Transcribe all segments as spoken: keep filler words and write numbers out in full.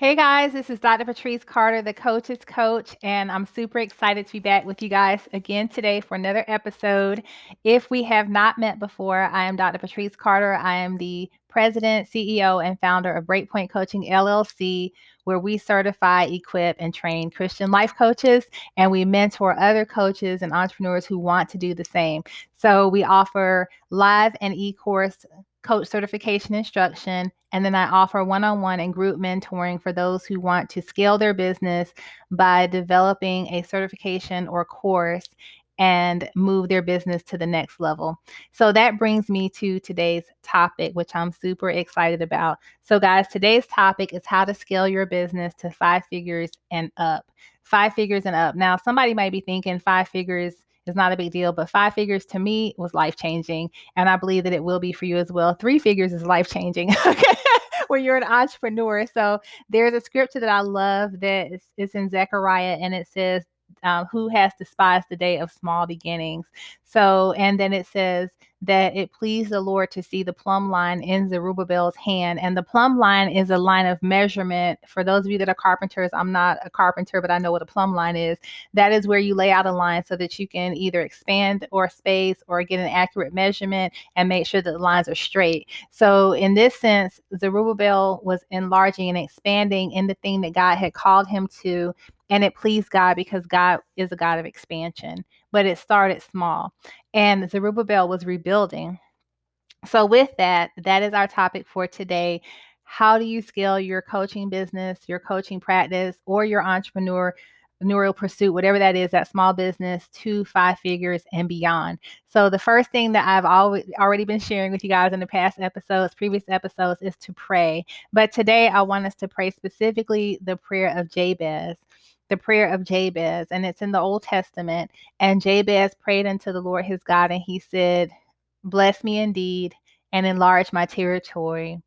Hey guys, this is Doctor Patrice Carter, the Coach's Coach, and I'm super excited to be back with you guys again today for another episode. If we have not met before, I am Doctor Patrice Carter. I am the President, C E O, and founder of Breakpoint Coaching, L L C, where we certify, equip, and train Christian life coaches, and we mentor other coaches and entrepreneurs who want to do the same. So we offer live and e-course coach certification instruction, and then I offer one-on-one and group mentoring for those who want to scale their business by developing a certification or course and move their business to the next level. So that brings me to today's topic, which I'm super excited about. So guys, today's topic is how to scale your business to five figures and up. Five figures and up. Now, somebody might be thinking five figures is not a big deal, but five figures to me was life-changing. And I believe that it will be for you as well. Three figures is life-changing. Okay. When you're an entrepreneur. So there's a scripture that I love that is, it's in Zechariah, and it says, Um, who has despised the day of small beginnings? So, and then it says that it pleased the Lord to see the plumb line in Zerubbabel's hand. And the plumb line is a line of measurement. For those of you that are carpenters, I'm not a carpenter, but I know what a plumb line is. That is where you lay out a line so that you can either expand or space or get an accurate measurement and make sure that the lines are straight. So in this sense, Zerubbabel was enlarging and expanding in the thing that God had called him to. And it pleased God because God is a God of expansion, but it started small. And Zerubbabel was rebuilding. So with that, that is our topic for today. How do you scale your coaching business, your coaching practice, or your entrepreneur entrepreneurial pursuit, whatever that is, that small business to five figures and beyond? So the first thing that I've always already been sharing with you guys in the past episodes, previous episodes, is to pray. But today I want us to pray specifically the prayer of Jabez. The prayer of Jabez, and it's in the Old Testament. And Jabez prayed unto the Lord his God, and he said, "Bless me indeed, and enlarge my territory.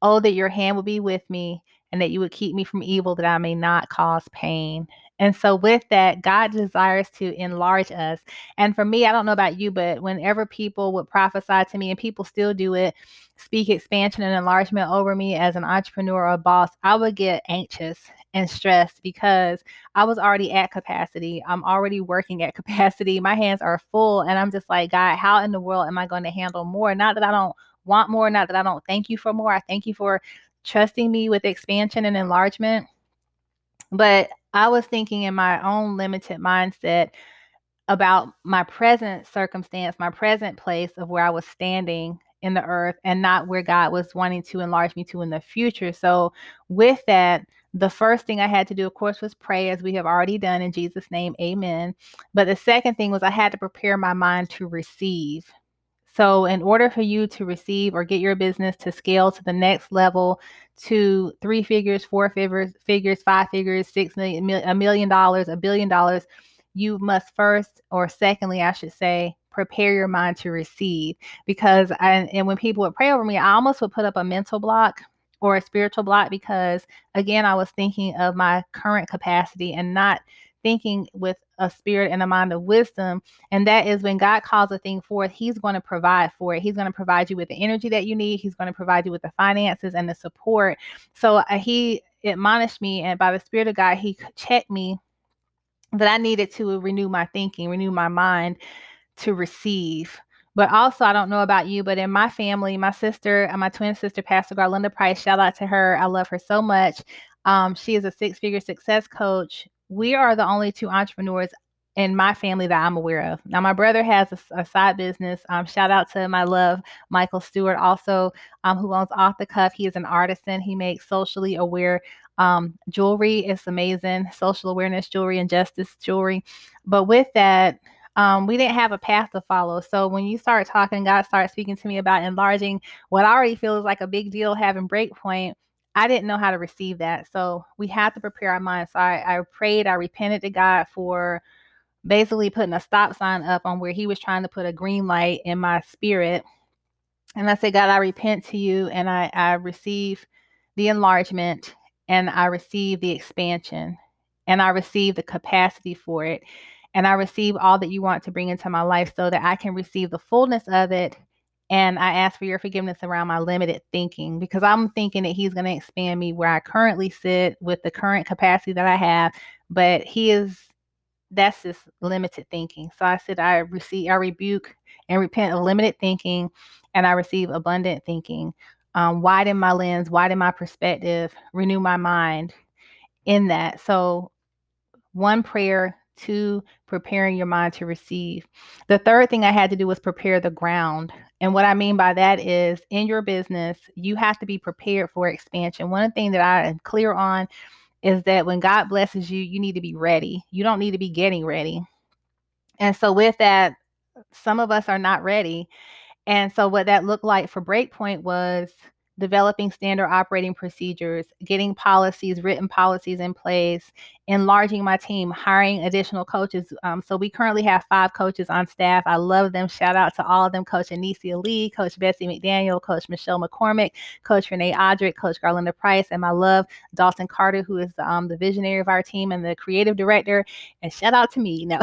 Oh, that your hand would be with me, and that you would keep me from evil, that I may not cause pain." And so with that, God desires to enlarge us. And for me, I don't know about you, but whenever people would prophesy to me, and people still do it, speak expansion and enlargement over me as an entrepreneur or boss, I would get anxious and stressed because I was already at capacity. I'm already working at capacity. My hands are full. And I'm just like, God, how in the world am I going to handle more? Not that I don't want more. Not that I don't thank you for more. I thank you for trusting me with expansion and enlargement. But I was thinking in my own limited mindset about my present circumstance, my present place of where I was standing in the earth, and not where God was wanting to enlarge me to in the future. So with that, the first thing I had to do, of course, was pray, as we have already done, in Jesus' name. Amen. But the second thing was I had to prepare my mind to receive. So in order for you to receive or get your business to scale to the next level, to three figures, four figures, figures, five figures, six million, a million dollars, a billion dollars, you must first, or secondly, I should say, prepare your mind to receive. Because I, and when people would pray over me, I almost would put up a mental block or a spiritual block, because again, I was thinking of my current capacity and not thinking with a spirit and a mind of wisdom. And that is, when God calls a thing forth, he's going to provide for it. He's going to provide you with the energy that you need. He's going to provide you with the finances and the support. So uh, he admonished me, and by the Spirit of God, he checked me that I needed to renew my thinking, renew my mind to receive. But also, I don't know about you, but in my family, my sister, my twin sister, Pastor Garlinda Price, shout out to her. I love her so much. Um, she is a six-figure success coach. We are the only two entrepreneurs in my family that I'm aware of. Now, my brother has a, a side business. Um, shout out to my love, Michael Stewart, also, um, who owns Off the Cuff. He is an artisan. He makes socially aware um, jewelry. It's amazing. Social awareness jewelry and justice jewelry. But with that, Um, we didn't have a path to follow. So when you start talking, God starts speaking to me about enlarging what I already feel is like a big deal, having Breakpoint. I didn't know how to receive that. So we have to prepare our minds. So I, I prayed, I repented to God for basically putting a stop sign up on where he was trying to put a green light in my spirit. And I said, God, I repent to you, and I, I receive the enlargement, and I receive the expansion, and I receive the capacity for it. And I receive all that you want to bring into my life so that I can receive the fullness of it And I ask for your forgiveness around my limited thinking, because I'm thinking that he's going to expand me where I currently sit with the current capacity that I have. But he is, that's just limited thinking. So I said, I receive, I rebuke and repent of limited thinking, and I receive abundant thinking. Um, widen my lens, widen my perspective, renew my mind in that. So one prayer, two, preparing your mind to receive. The third thing I had to do was prepare the ground. And what I mean by that is, in your business, you have to be prepared for expansion. One thing that I am clear on is that when God blesses you, you need to be ready. You don't need to be getting ready. And so with that, some of us are not ready. And so what that looked like for Breakpoint was developing standard operating procedures, getting policies, written policies in place, enlarging my team, hiring additional coaches. Um, so we currently have five coaches on staff. I love them. Shout out to all of them: Coach Anicia Lee, Coach Betsy McDaniel, Coach Michelle McCormick, Coach Renee Odric, Coach Garlinda Price, and my love, Dalton Carter, who is um, the visionary of our team and the creative director. And shout out to me, you know.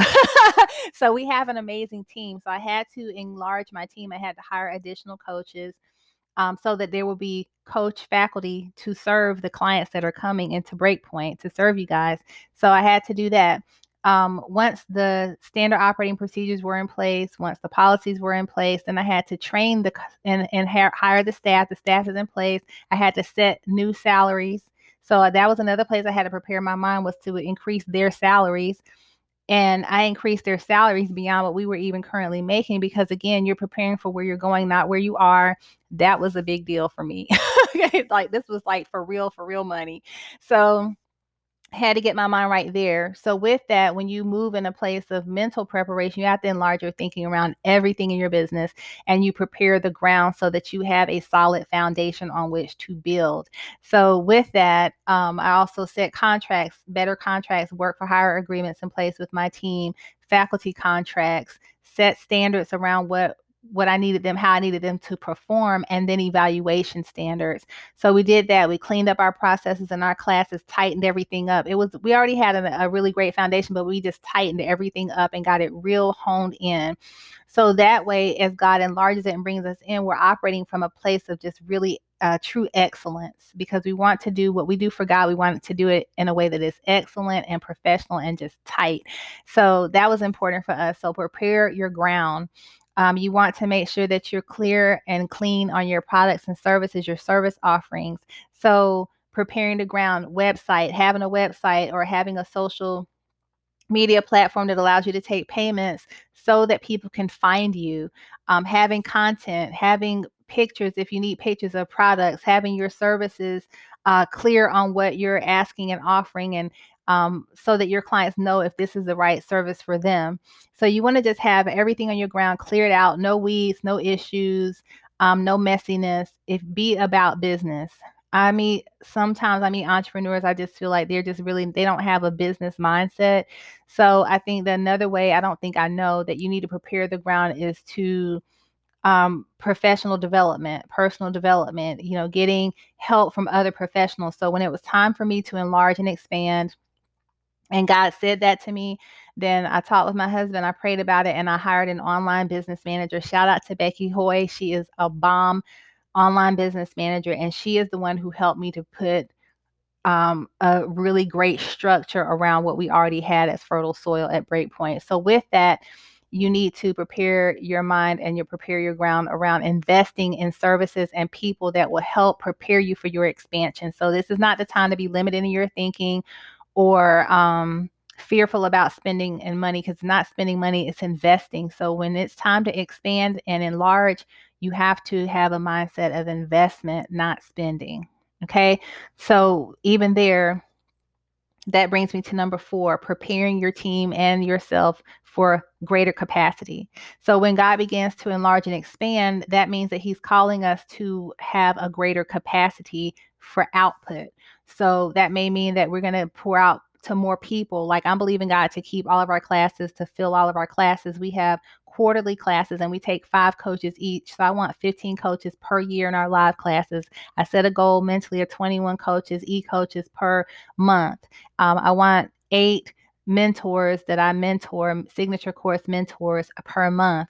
So we have an amazing team. So I had to enlarge my team. I had to hire additional coaches, Um, so that there will be coach faculty to serve the clients that are coming into Breakpoint, to serve you guys. So I had to do that. Um, once the standard operating procedures were in place, once the policies were in place, then I had to train the and, and hire the staff. The staff is in place. I had to set new salaries. So that was another place I had to prepare my mind, was to increase their salaries. And I increased their salaries beyond what we were even currently making, because, again, you're preparing for where you're going, not where you are. That was a big deal for me. Like, this was like for real, for real money. So I had to get my mind right there. So with that, when you move in a place of mental preparation, you have to enlarge your thinking around everything in your business, and you prepare the ground so that you have a solid foundation on which to build. So with that, um, I also set contracts, better contracts, work for hire agreements in place with my team, faculty contracts, set standards around what what I needed them, how I needed them to perform, and then evaluation standards. So we did that. We cleaned up our processes and our classes, tightened everything up. It was, we already had a, a really great foundation, but we just tightened everything up and got it real honed in. So that way, as God enlarges it and brings us in, we're operating from a place of just really uh, true excellence, because we want to do what we do for God. We want to do it in a way that is excellent and professional and just tight. So that was important for us. So prepare your ground. Um, you want to make sure that you're clear and clean on your products and services, your service offerings. So preparing the ground, website, having a website or having a social media platform that allows you to take payments so that people can find you, um, having content, having pictures, if you need pictures of products, having your services uh, clear on what you're asking and offering, and Um, so that your clients know if this is the right service for them. So you want to just have everything on your ground cleared out, no weeds, no issues, um, no messiness. If be about business. I mean, sometimes I mean, entrepreneurs, I just feel like they're just really, they don't have a business mindset. So I think that another way, I don't think I know that you need to prepare the ground is to Um, professional development, personal development, you know, getting help from other professionals. So when it was time for me to enlarge and expand, and God said that to me, then I talked with my husband, I prayed about it, and I hired an online business manager. Shout out to Becky Hoy. She is a bomb online business manager, and she is the one who helped me to put Um, a really great structure around what we already had as fertile soil at Breakpoint. So with that, you need to prepare your mind and you prepare your ground around investing in services and people that will help prepare you for your expansion. So this is not the time to be limited in your thinking or um, fearful about spending and money, because not spending money, it's investing. So when it's time to expand and enlarge, you have to have a mindset of investment, not spending. Okay. So even there, that brings me to number four, preparing your team and yourself for greater capacity. So when God begins to enlarge and expand, that means that he's calling us to have a greater capacity for output. So that may mean that we're going to pour out to more people. Like, I'm believing God to keep all of our classes, to fill all of our classes. We have quarterly classes and we take five coaches each. So I want fifteen coaches per year in our live classes. I set a goal mentally of twenty-one coaches, e-coaches per month. Um, I want eight mentors that I mentor, signature course mentors per month.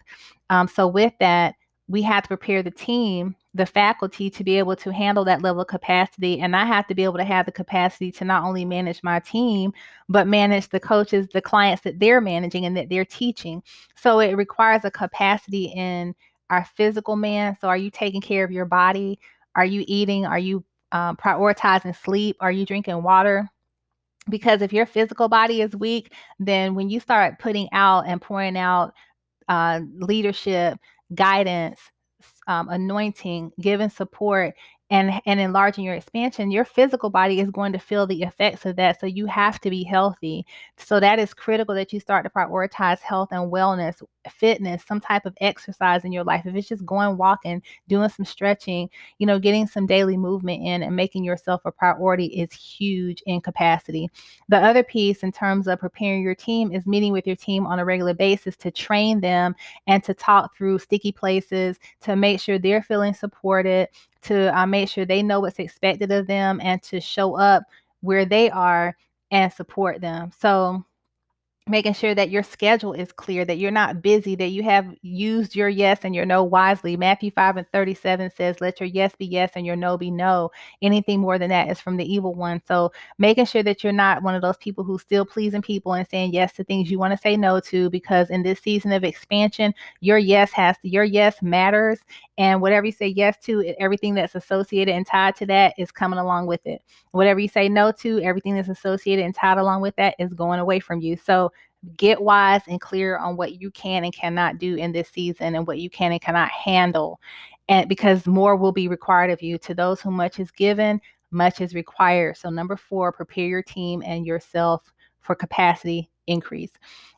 Um, so with that, we have to prepare the team, the faculty, to be able to handle that level of capacity. And I have to be able to have the capacity to not only manage my team, but manage the coaches, the clients that they're managing and that they're teaching. So it requires a capacity in our physical man. So are you taking care of your body? Are you eating? Are you um, prioritizing sleep? Are you drinking water? Because if your physical body is weak, then when you start putting out and pouring out uh, leadership, guidance, um, anointing, giving support, and, and enlarging your expansion, your physical body is going to feel the effects of that. So you have to be healthy. So that is critical, that you start to prioritize health and wellness, fitness, some type of exercise in your life. If it's just going walking, doing some stretching, you know, getting some daily movement in and making yourself a priority is huge in capacity. The other piece in terms of preparing your team is meeting with your team on a regular basis to train them and to talk through sticky places, to make sure they're feeling supported, to uh, make sure they know what's expected of them, and to show up where they are and support them. So making sure that your schedule is clear, that you're not busy, that you have used your yes and your no wisely. Matthew five and thirty-seven says, let your yes be yes and your no be no. Anything more than that is from the evil one. So making sure that you're not one of those people who's still pleasing people and saying yes to things you want to say no to, because in this season of expansion, your yes has to, your yes matters. And whatever you say yes to, everything that's associated and tied to that is coming along with it. Whatever you say no to, everything that's associated and tied along with that is going away from you. So get wise and clear on what you can and cannot do in this season, and what you can and cannot handle. And because more will be required of you. To those whom much is given, much is required. So number four, prepare your team and yourself for capacity increase.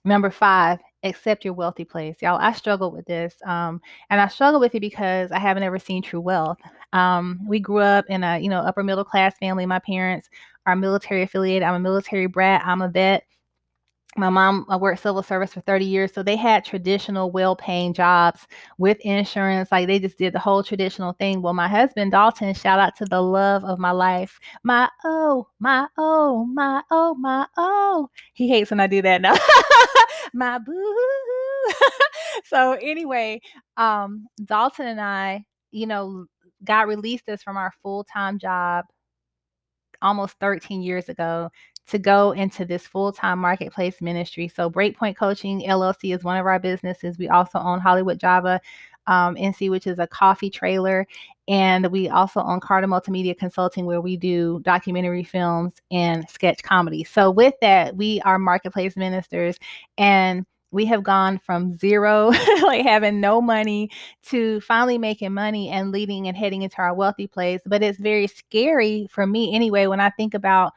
Number five, accept your wealthy place. Y'all, I struggled with this. Um, and I struggle with it because I haven't ever seen true wealth. Um, we grew up in a, you know, upper middle class family. My parents are military affiliated. I'm a military brat. I'm a vet. My mom worked civil service for thirty years. So they had traditional well-paying jobs with insurance. Like, they just did the whole traditional thing. Well, my husband, Dalton, shout out to the love of my life. My, oh, my, oh, my, oh, my, oh. He hates when I do that now. My boo. So anyway, um, Dalton and I, you know, got released us from our full-time job almost thirteen years ago to go into this full-time marketplace ministry. So Breakpoint Coaching, L L C, is one of our businesses. We also own Hollywood Java um, N C, which is a coffee trailer. And we also own Carter Multimedia Consulting, where we do documentary films and sketch comedy. So with that, we are marketplace ministers, and we have gone from zero, like having no money, to finally making money and leading and heading into our wealthy place. But it's very scary for me anyway, when I think about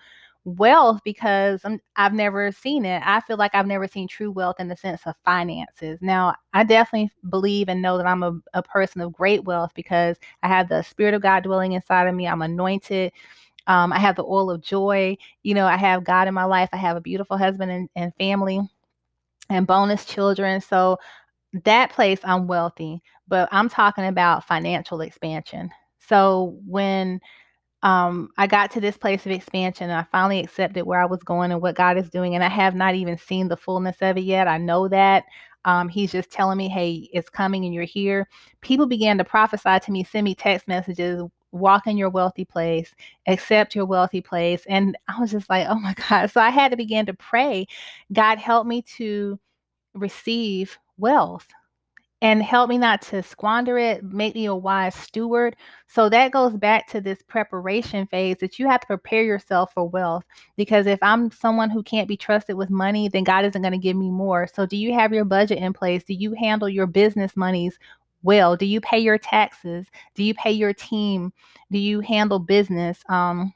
wealth, because I'm, I've never seen it. I feel like I've never seen true wealth in the sense of finances. Now, I definitely believe and know that I'm a, a person of great wealth, because I have the Spirit of God dwelling inside of me. I'm anointed. Um, I have the oil of joy. You know, I have God in my life. I have a beautiful husband and, and family and bonus children. So that place, I'm wealthy, but I'm talking about financial expansion. So when Um, I got to this place of expansion, and I finally accepted where I was going and what God is doing. And I have not even seen the fullness of it yet. I know that. Um, he's just telling me, hey, it's coming and you're here. People began to prophesy to me, send me text messages, walk in your wealthy place, accept your wealthy place. And I was just like, oh my God. So I had to begin to pray, God, help me to receive wealth. And help me not to squander it, make me a wise steward. So that goes back to this preparation phase, that you have to prepare yourself for wealth. Because if I'm someone who can't be trusted with money, then God isn't going to give me more. So do you have your budget in place? Do you handle your business monies well? Do you pay your taxes? Do you pay your team? Do you handle business? Um,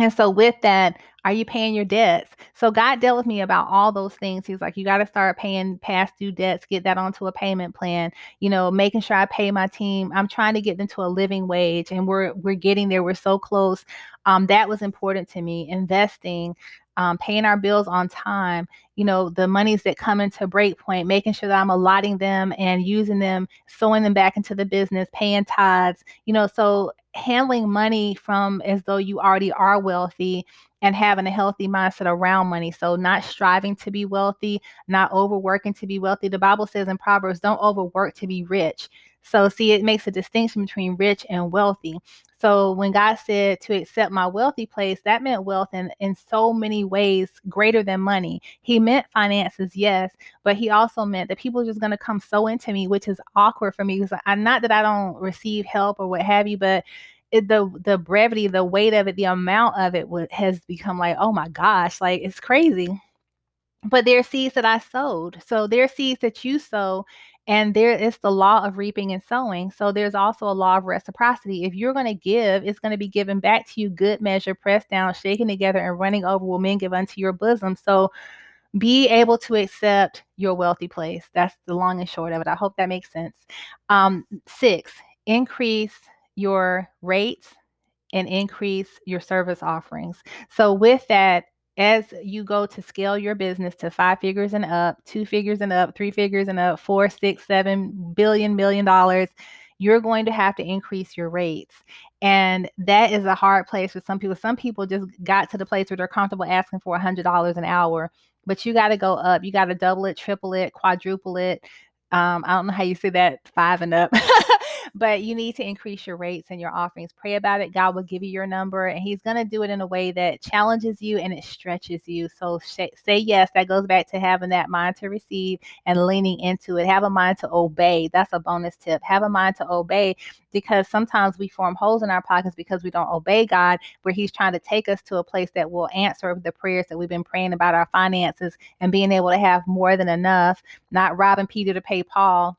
and so with that, are you paying your debts? So God dealt with me about all those things. He's like, you got to start paying past due debts, get that onto a payment plan, you know, making sure I pay my team. I'm trying to get them to a living wage, and we're, we're getting there. We're so close. Um, that was important to me. Investing, um, paying our bills on time, you know, the monies that come into Breakpoint, making sure that I'm allotting them and using them, sewing them back into the business, paying tithes, you know, so handling money from as though you already are wealthy, and having a healthy mindset around money. So not striving to be wealthy, not overworking to be wealthy. The Bible says in Proverbs, don't overwork to be rich. So see, it makes a distinction between rich and wealthy. So when God said to accept my wealthy place, that meant wealth in, in so many ways greater than money. He meant finances, yes, but he also meant that people are just going to come so into me, which is awkward for me, because I'm not that I don't receive help or what have you, but It, the the brevity, the weight of it, the amount of it w- has become like, oh my gosh, like it's crazy. But there are seeds that I sowed. So there are seeds that you sow, and there is the law of reaping and sowing. So there's also a law of reciprocity. If you're going to give, it's going to be given back to you. Good measure, pressed down, shaken together, and running over will men give unto your bosom. So be able to accept your wealthy place. That's the long and short of it. I hope that makes sense. Um, six, increase your rates and increase your service offerings. So with that, as you go to scale your business to five figures and up, two figures and up, three figures and up, four, six, seven billion, million dollars, you're going to have to increase your rates. And that is a hard place for some people. Some people just got to the place where they're comfortable asking for one hundred dollars an hour, but you got to go up. You got to double it, triple it, quadruple it. Um, I don't know how you say that, five and up. But you need to increase your rates and your offerings. Pray about it. God will give you your number, and he's going to do it in a way that challenges you and it stretches you. So sh- say yes. That goes back to having that mind to receive and leaning into it. Have a mind to obey. That's a bonus tip. Have a mind to obey, because sometimes we form holes in our pockets because we don't obey God, where he's trying to take us to a place that will answer the prayers that we've been praying about our finances and being able to have more than enough, not robbing Peter to pay Paul.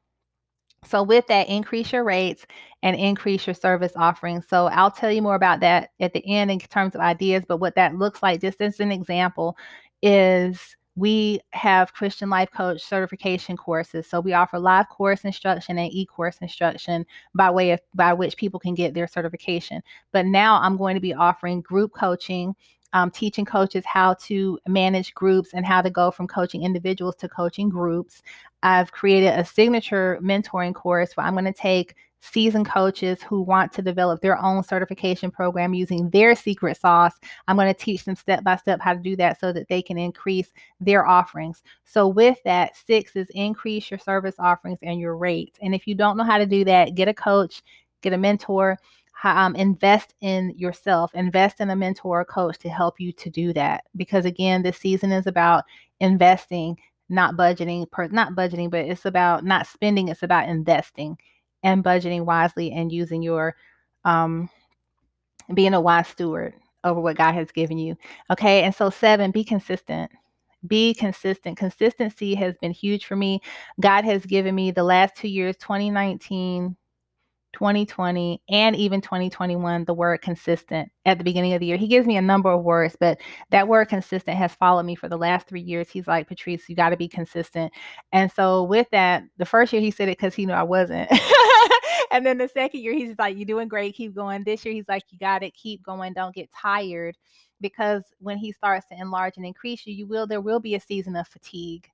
So with that, increase your rates and increase your service offerings. So I'll tell you more about that at the end in terms of ideas, but what that looks like, just as an example, is we have Christian Life Coach certification courses. So we offer live course instruction and e-course instruction by way of, by which people can get their certification. But now I'm going to be offering group coaching, Um, teaching coaches how to manage groups and how to go from coaching individuals to coaching groups. I've created a signature mentoring course where I'm going to take seasoned coaches who want to develop their own certification program using their secret sauce. I'm going to teach them step by step how to do that so that they can increase their offerings. So with that, six is increase your service offerings and your rates. And if you don't know how to do that, get a coach, get a mentor. Um, invest in yourself, invest in a mentor or coach to help you to do that. Because again, this season is about investing, not budgeting, per, not budgeting, but it's about not spending. It's about investing and budgeting wisely and using your, um, being a wise steward over what God has given you. Okay. And so seven, be consistent. Be consistent. Consistency has been huge for me. God has given me the last two years, twenty nineteen, twenty twenty, and even twenty twenty-one, the word consistent at the beginning of the year. He gives me a number of words, but that word consistent has followed me for the last three years. He's like, Patrice, you got to be consistent. And so with that, the first year he said it because he knew I wasn't. And then the second year, he's like, you're doing great. Keep going. This year, he's like, you got it. Keep going. Don't get tired. Because when he starts to enlarge and increase you, you will, there will be a season of fatigue.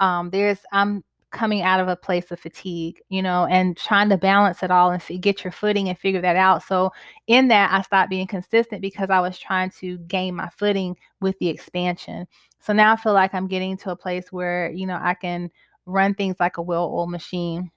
Um, there's, I'm, coming out of a place of fatigue, you know, and trying to balance it all and f- get your footing and figure that out. So in that, I stopped being consistent because I was trying to gain my footing with the expansion. So now I feel like I'm getting to a place where, you know, I can run things like a well-oiled machine,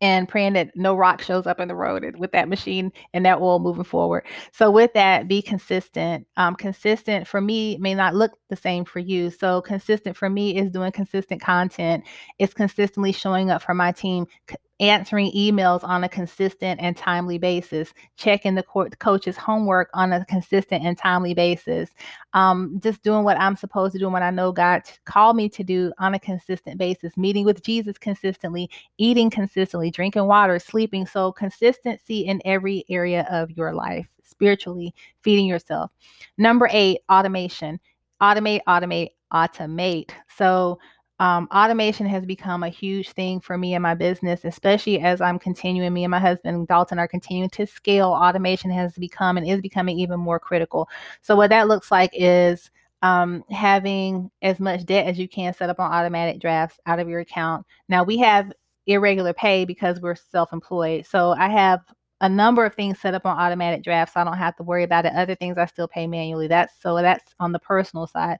and praying that no rock shows up in the road with that machine and that oil moving forward. So with that, be consistent. Um, consistent for me may not look the same for you. So consistent for me is doing consistent content. It's consistently showing up for my team, c- answering emails on a consistent and timely basis, checking the co- coach's homework on a consistent and timely basis, um, just doing what I'm supposed to do and what I know God t- called me to do on a consistent basis, meeting with Jesus consistently, eating consistently, drinking water, sleeping. So consistency in every area of your life, spiritually, feeding yourself. Number eight, automation. Automate, automate, automate. So Um, automation has become a huge thing for me in my business, especially as I'm continuing, me and my husband Dalton are continuing to scale. Automation has become and is becoming even more critical. So what that looks like is um, having as much debt as you can set up on automatic drafts out of your account. Now we have irregular pay because we're self-employed. So I have a number of things set up on automatic drafts, so I don't have to worry about it. Other things I still pay manually. That's so that's on the personal side.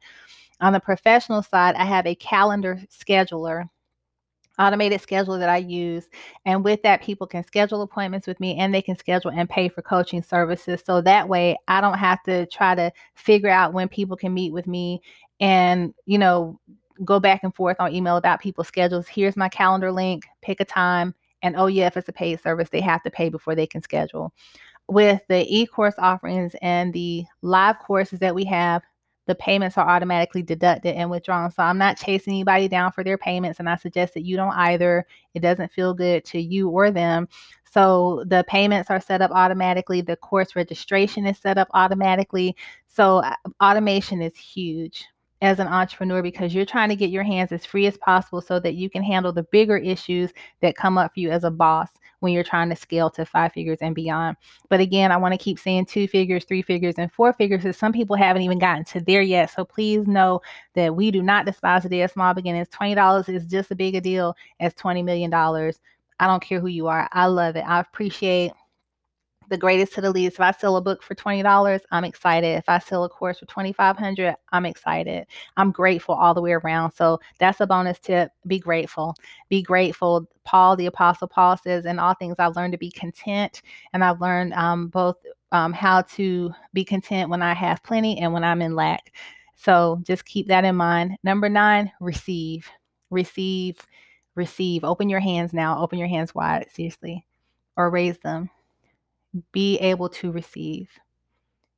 On the professional side, I have a calendar scheduler automated schedule that I use. And with that, people can schedule appointments with me and they can schedule and pay for coaching services. So that way I don't have to try to figure out when people can meet with me and, you know, go back and forth on email about people's schedules. Here's my calendar link, pick a time. And oh yeah, if it's a paid service, they have to pay before they can schedule. With the e-course offerings and the live courses that we have, the payments are automatically deducted and withdrawn. So I'm not chasing anybody down for their payments, and I suggest that you don't either. It doesn't feel good to you or them. So the payments are set up automatically. The course registration is set up automatically. So automation is huge as an entrepreneur, because you're trying to get your hands as free as possible so that you can handle the bigger issues that come up for you as a boss when you're trying to scale to five figures and beyond. But again, I want to keep saying two figures, three figures, and four figures, because some people haven't even gotten to there yet. So please know that we do not despise the day of small beginnings. twenty dollars is just as big a deal as twenty million dollars. I don't care who you are. I love it. I appreciate the greatest to the least. If I sell a book for twenty dollars, I'm excited. If I sell a course for twenty-five hundred dollars, I'm excited. I'm grateful all the way around. So that's a bonus tip. Be grateful. Be grateful. Paul, the Apostle Paul, says, in all things, I've learned to be content. And I've learned um, both um, how to be content when I have plenty and when I'm in lack. So just keep that in mind. Number nine, receive, receive, receive. Open your hands now. Open your hands wide, seriously, or raise them. Be able to receive.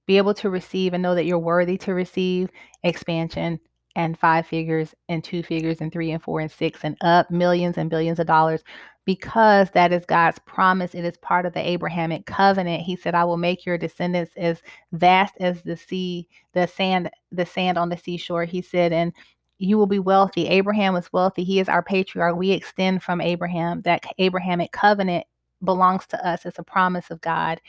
Be able to receive and know that you're worthy to receive expansion and five figures and two figures and three and four and six and up, millions and billions of dollars, because that is God's promise. It is part of the Abrahamic covenant. He said, I will make your descendants as vast as the sea, the sand, the sand on the seashore. He said, and you will be wealthy. Abraham was wealthy. He is our patriarch. We extend from Abraham. That Abrahamic covenant belongs to us. It's a promise of God.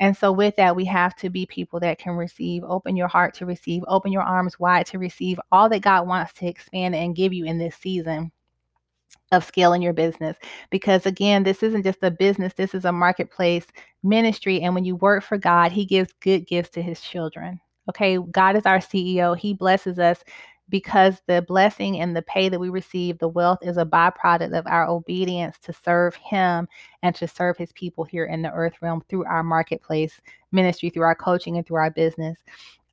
And so with that, we have to be people that can receive. Open your heart to receive. Open your arms wide to receive all that God wants to expand and give you in this season of scaling your business. Because again, this isn't just a business. This is a marketplace ministry. And when you work for God, He gives good gifts to His children. Okay. God is our C E O. He blesses us, because the blessing and the pay that we receive, the wealth, is a byproduct of our obedience to serve Him and to serve His people here in the earth realm through our marketplace ministry, through our coaching, and through our business.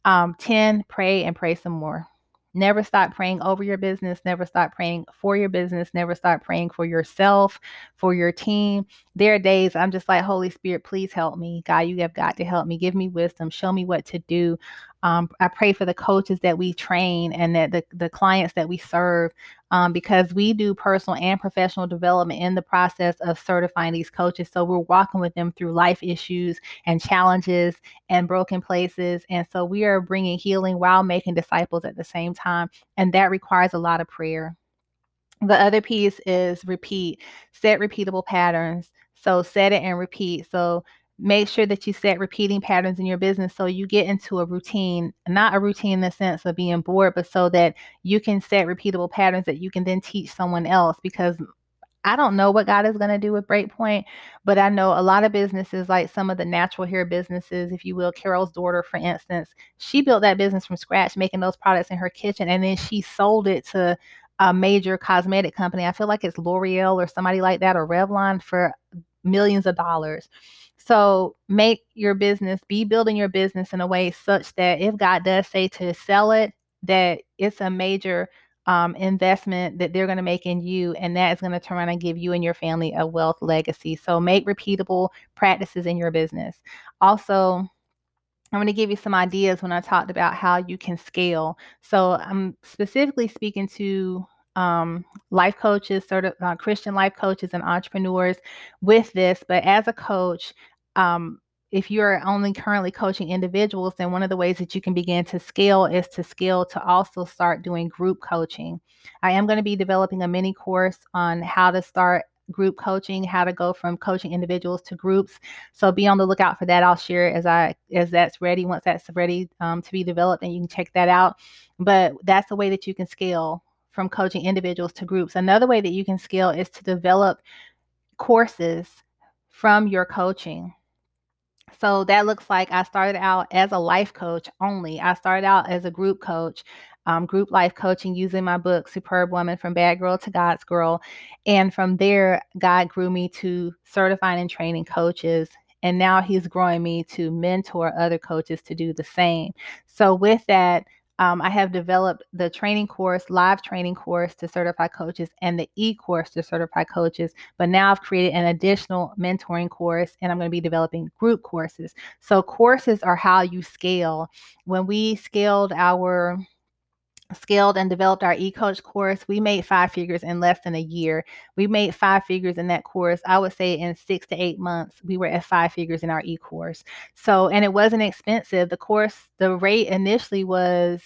Um, ten, pray and pray some more. Never stop praying over your business. Never stop praying for your business. Never stop praying for yourself, for your team. There are days I'm just like, Holy Spirit, please help me. God, you have got to help me. Give me wisdom. Show me what to do. Um, I pray for the coaches that we train and that the, the clients that we serve, um, because we do personal and professional development in the process of certifying these coaches. So we're walking with them through life issues and challenges and broken places. And so we are bringing healing while making disciples at the same time. And that requires a lot of prayer. The other piece is repeat, set repeatable patterns. So set it and repeat. So make sure that you set repeating patterns in your business so you get into a routine, not a routine in the sense of being bored, but so that you can set repeatable patterns that you can then teach someone else. Because I don't know what God is going to do with Breakpoint, but I know a lot of businesses, like some of the natural hair businesses, if you will, Carol's daughter, for instance, she built that business from scratch, making those products in her kitchen, and then she sold it to a major cosmetic company. I feel like it's L'Oreal or somebody like that, or Revlon, for millions of dollars. So make your business, be building your business in a way such that if God does say to sell it, that it's a major um, investment that they're going to make in you. And that is going to turn around and give you and your family a wealth legacy. So make repeatable practices in your business. Also, I'm going to give you some ideas when I talked about how you can scale. So I'm specifically speaking to Um, life coaches, sort of uh, Christian life coaches and entrepreneurs with this. But as a coach, um, if you're only currently coaching individuals, then one of the ways that you can begin to scale is to scale to also start doing group coaching. I am going to be developing a mini course on how to start group coaching, how to go from coaching individuals to groups. So be on the lookout for that. I'll share it as I, as that's ready. Once that's ready um, to be developed, and you can check that out. But that's a way that you can scale from coaching individuals to groups. Another way that you can scale is to develop courses from your coaching. So that looks like I started out as a life coach only. I started out as a group coach, um, group life coaching using my book, Superb Woman, From Bad Girl to God's Girl. And from there, God grew me to certifying and training coaches. And now he's growing me to mentor other coaches to do the same. So with that, Um, I have developed the training course, live training course to certify coaches, and the e-course to certify coaches. But now I've created an additional mentoring course, and I'm going to be developing group courses. So courses are how you scale. When we scaled our scaled and developed our e-coach course, we made five figures in less than a year. We made five figures in that course. I would say in six to eight months, we were at five figures in our e-course. So, and it wasn't expensive. The course, the rate initially was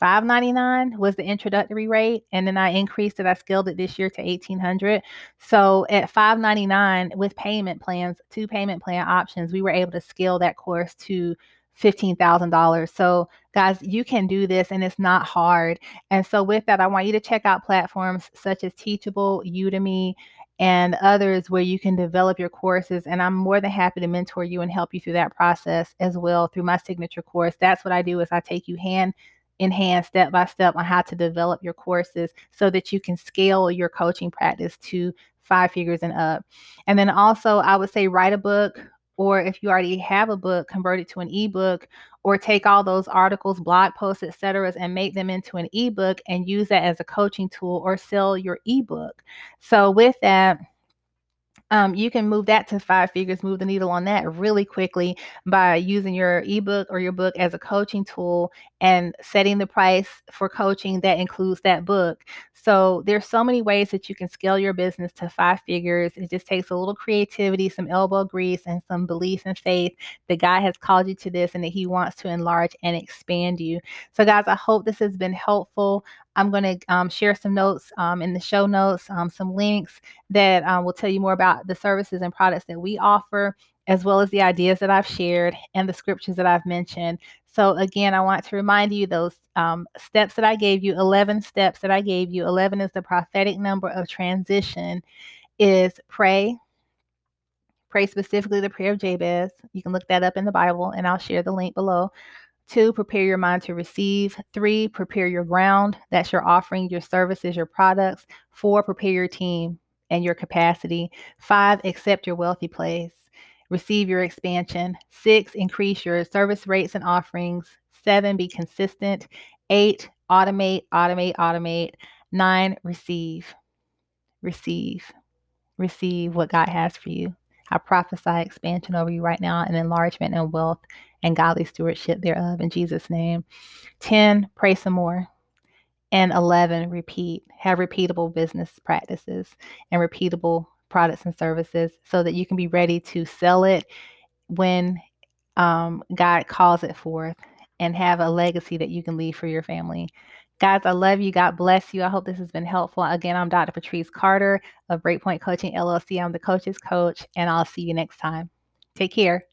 five ninety-nine was the introductory rate. And then I increased it. I scaled it this year to eighteen hundred. So at five ninety-nine with payment plans, two payment plan options, we were able to scale that course to fifteen thousand dollars. So guys, you can do this and it's not hard. And so with that, I want you to check out platforms such as Teachable, Udemy, and others where you can develop your courses. And I'm more than happy to mentor you and help you through that process as well through my signature course. That's what I do, is I take you hand in hand, step by step on how to develop your courses so that you can scale your coaching practice to five figures and up. And then also I would say write a book, or if you already have a book, convert it to an ebook, or take all those articles, blog posts, et cetera, and make them into an ebook and use that as a coaching tool, or sell your ebook. So with that, um, you can move that to five figures, move the needle on that really quickly by using your ebook or your book as a coaching tool and setting the price for coaching that includes that book. So there's so many ways that you can scale your business to five figures. It just takes a little creativity, some elbow grease, and some belief and faith that God has called you to this and that he wants to enlarge and expand you. So guys, I hope this has been helpful. I'm going to um, share some notes um, in the show notes, um, some links that um, will tell you more about the services and products that we offer, as well as the ideas that I've shared and the scriptures that I've mentioned. So again, I want to remind you those um, steps that I gave you, eleven steps that I gave you. eleven is the prophetic number of transition, is pray. Pray specifically the prayer of Jabez. You can look that up in the Bible, and I'll share the link below. Two, prepare your mind to receive. Three, prepare your ground. That's your offering, your services, your products. Four, prepare your team and your capacity. Five, accept your wealthy place. Receive your expansion. Six, increase your service rates and offerings. Seven, be consistent. Eight, automate, automate, automate. Nine, receive, receive, receive what God has for you. I prophesy expansion over you right now, and enlargement and wealth and godly stewardship thereof in Jesus' name. ten, pray some more. And eleven, repeat. Have repeatable business practices and repeatable products and services so that you can be ready to sell it when um, God calls it forth, and have a legacy that you can leave for your family. Guys, I love you. God bless you. I hope this has been helpful. Again, I'm Doctor Patrice Carter of Breakpoint Coaching, L L C. I'm the Coach's Coach, and I'll see you next time. Take care.